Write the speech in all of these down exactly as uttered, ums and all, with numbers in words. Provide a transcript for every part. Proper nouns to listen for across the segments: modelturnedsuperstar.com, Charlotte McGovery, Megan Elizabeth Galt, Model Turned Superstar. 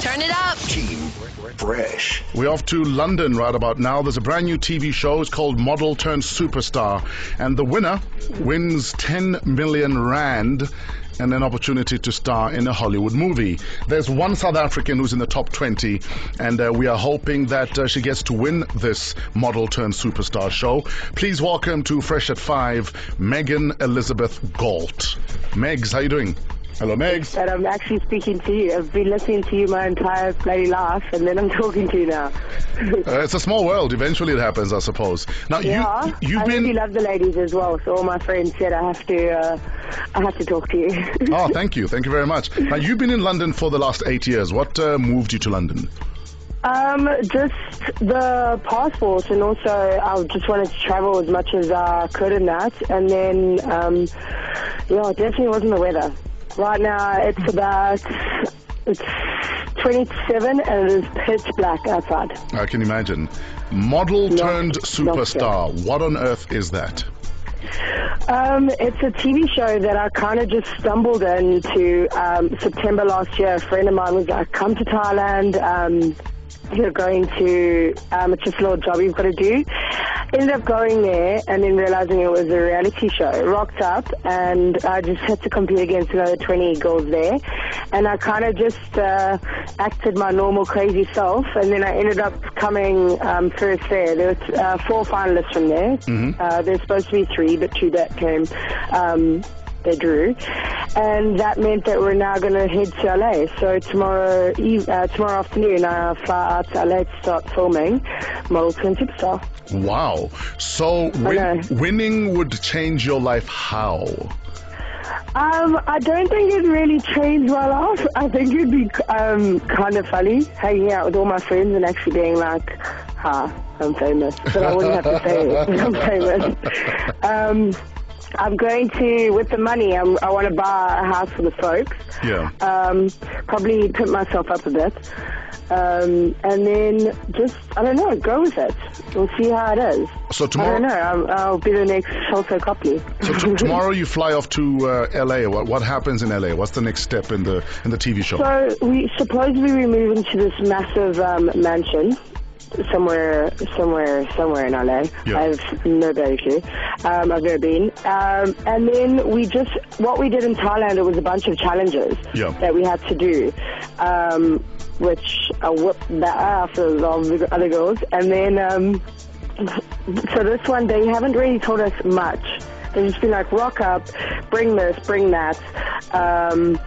turn, turn it up. Team Fresh. We're off to London right about now. There's a brand new T V show. It's called Model Turned Superstar. And the winner wins ten million rand and an opportunity to star in a Hollywood movie. There's one South African who's in the top twenty, and uh, we are hoping that uh, she gets to win this Model Turned Superstar show. Please welcome to Fresh at Five, Megan Elizabeth Galt. Megs, how you doing? Hello, Megs. And I'm actually speaking to you. I've been listening to you my entire bloody life, and then I'm talking to you now. uh, it's a small world. Eventually it happens, I suppose. Now, yeah, you, you've I been... really love the ladies as well, so all my friends said I have to, uh, I have to talk to you. Oh, thank you. Thank you very much. Now, you've been in London for the last eight years. What uh, moved you to London? Um, just the passport, and also I just wanted to travel as much as I could in that. And then, um, yeah, it definitely wasn't the weather. Right now, it's about it's twenty-seven and it is pitch black outside. I can imagine. Model not, turned superstar. What on earth is that? Um, it's a T V show that I kind of just stumbled into um, September last year. A friend of mine was like, come to Thailand. Um, you're going to, um, it's just a little job you've got to do. Ended up going there and then realizing it was a reality show. It rocked up, and I just had to compete against another twenty girls there. And I kind of just uh, acted my normal crazy self, and then I ended up coming um, first there. There were uh, four finalists from there. Mm-hmm. Uh, there's supposed to be three, but two that came. Um, they drew. And that meant that we're now going to head to L A. So tomorrow eve, uh, tomorrow afternoon, I fly out to L A to start filming Model Turned Superstar. Wow. So win winning would change your life how? Um, I don't think it really changed my life. I think it'd be um, kind of funny hanging out with all my friends and actually being like, ha, I'm famous. But I wouldn't have to say it. I'm famous. Um... I'm going to, with the money, I'm, I want to buy a house for the folks. Yeah. Um, probably put myself up a bit. Um, and then just, I don't know, go with it. We'll see how it is. So tomorrow... I don't know, I'll, I'll be the next Sholto Copley. So tomorrow you fly off to uh, L A. What, what happens in L A? What's the next step in the in the T V show? So we supposedly we're moving to this massive um, mansion. Somewhere, somewhere, somewhere in L A. Yeah. I have no clue. Um, I've never been. Um, and then we just, what we did in Thailand, it was a bunch of challenges yeah. that we had to do, um, which I whipped the ass of all the other girls. And then, um, so this one, they haven't really told us much. They've just been like, rock up, bring this, bring that. Um...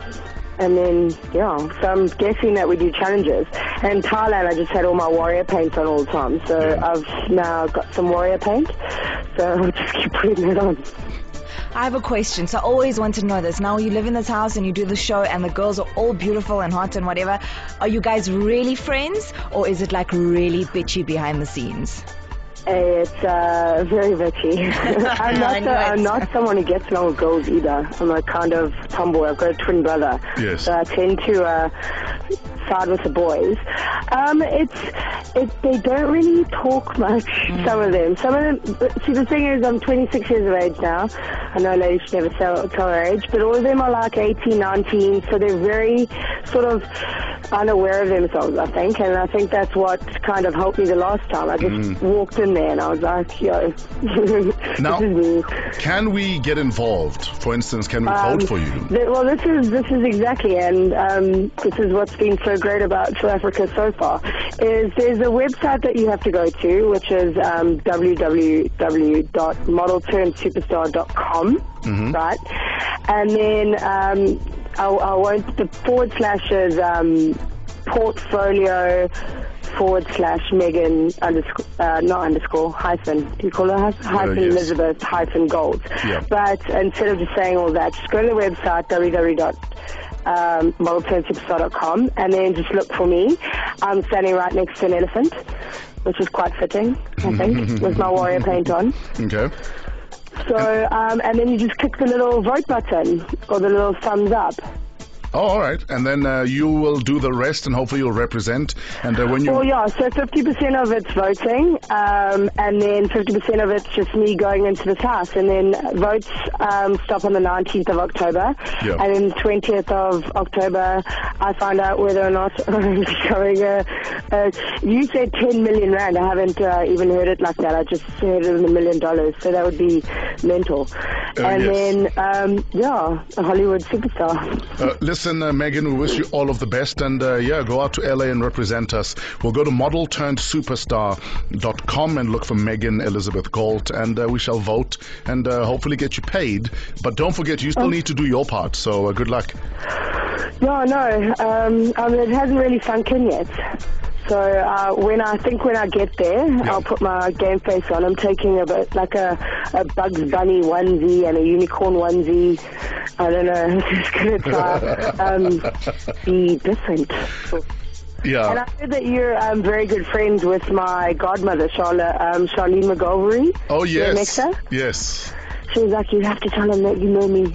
And then, yeah, so I'm guessing that we do challenges. And Thailand, I just had all my warrior paints on all the time. So yeah. I've now got some warrior paint. So I'll just keep putting it on. I have a question. So I always want to know this. Now you live in this house and you do the show and the girls are all beautiful and hot and whatever. Are you guys really friends, or is it like really bitchy behind the scenes? It's uh, very bitchy. I'm, not the, I'm not someone who gets along with girls either. I'm a kind of tomboy. I've got a twin brother. Yes. So I tend to uh, side with the boys. Um, it's it, They don't really talk much, mm. some of them. Some of them. See, the thing is, I'm twenty-six years of age now. I know ladies should never tell, tell their age, but all of them are like eighteen, nineteen, so they're very sort of unaware of themselves, I think, and I think that's what kind of helped me the last time. I just mm. walked in there and I was like, yo, now, this is me. Can we get involved? For instance, can we um, vote for you? Th well, this is this is exactly, and um, this is what's been so great about South Africa so far, is there's a website that you have to go to, which is um, w w w dot model turned superstar dot com, mm-hmm. right? And then um, I, I won't, the forward slash is um, portfolio forward slash Megan underscore, uh, not underscore, hyphen. Do you call her hyphen? Hyphen uh, yes. Elizabeth hyphen Gold. Yeah. But instead of just saying all that, just go to the website, w w w dot model turned superstar dot com, and then just look for me. I'm standing right next to an elephant, which is quite fitting, I think, with my warrior paint on. Okay. So, um, and then you just click the little vote button, or the little thumbs up. Oh, all right. And then uh, you will do the rest, and hopefully you'll represent. And uh, when you... Well, yeah, so fifty percent of it's voting, um, and then fifty percent of it's just me going into this house. And then votes um, stop on the nineteenth of October. Yeah. And then twentieth of October, I find out whether or not I'm going a, a... You said ten million rand. I haven't uh, even heard it like that. I just heard it in a million dollars. So that would be mental. Uh, and yes. then, um, yeah, a Hollywood superstar. Uh, listen, uh, Megan, we wish you all of the best. And, uh, yeah, go out to L A and represent us. We'll go to model turned superstar dot com and look for Megan Elizabeth Galt. And uh, we shall vote and uh, hopefully get you paid. But don't forget, you still um, need to do your part. So uh, good luck. No, no. Um, I mean, it hasn't really sunk in yet. So uh, when I think when I get there, yeah. I'll put my game face on. I'm taking a bit like a, a Bugs Bunny onesie and a unicorn onesie. I don't know. I'm just going to try um be different. Yeah. And I heard that you're um, very good friends with my godmother, Charlotte, um, Charlotte McGovery. Oh, yes. Yes. She was like, you have to tell him that you know me.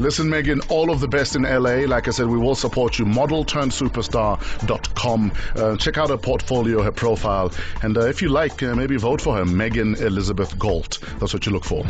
Listen, Megan, all of the best in L A. Like I said, we will support you. model turned superstar dot com. Uh, check out her portfolio, her profile. And uh, if you like, uh, maybe vote for her. Megan Elizabeth Galt. That's what you look for.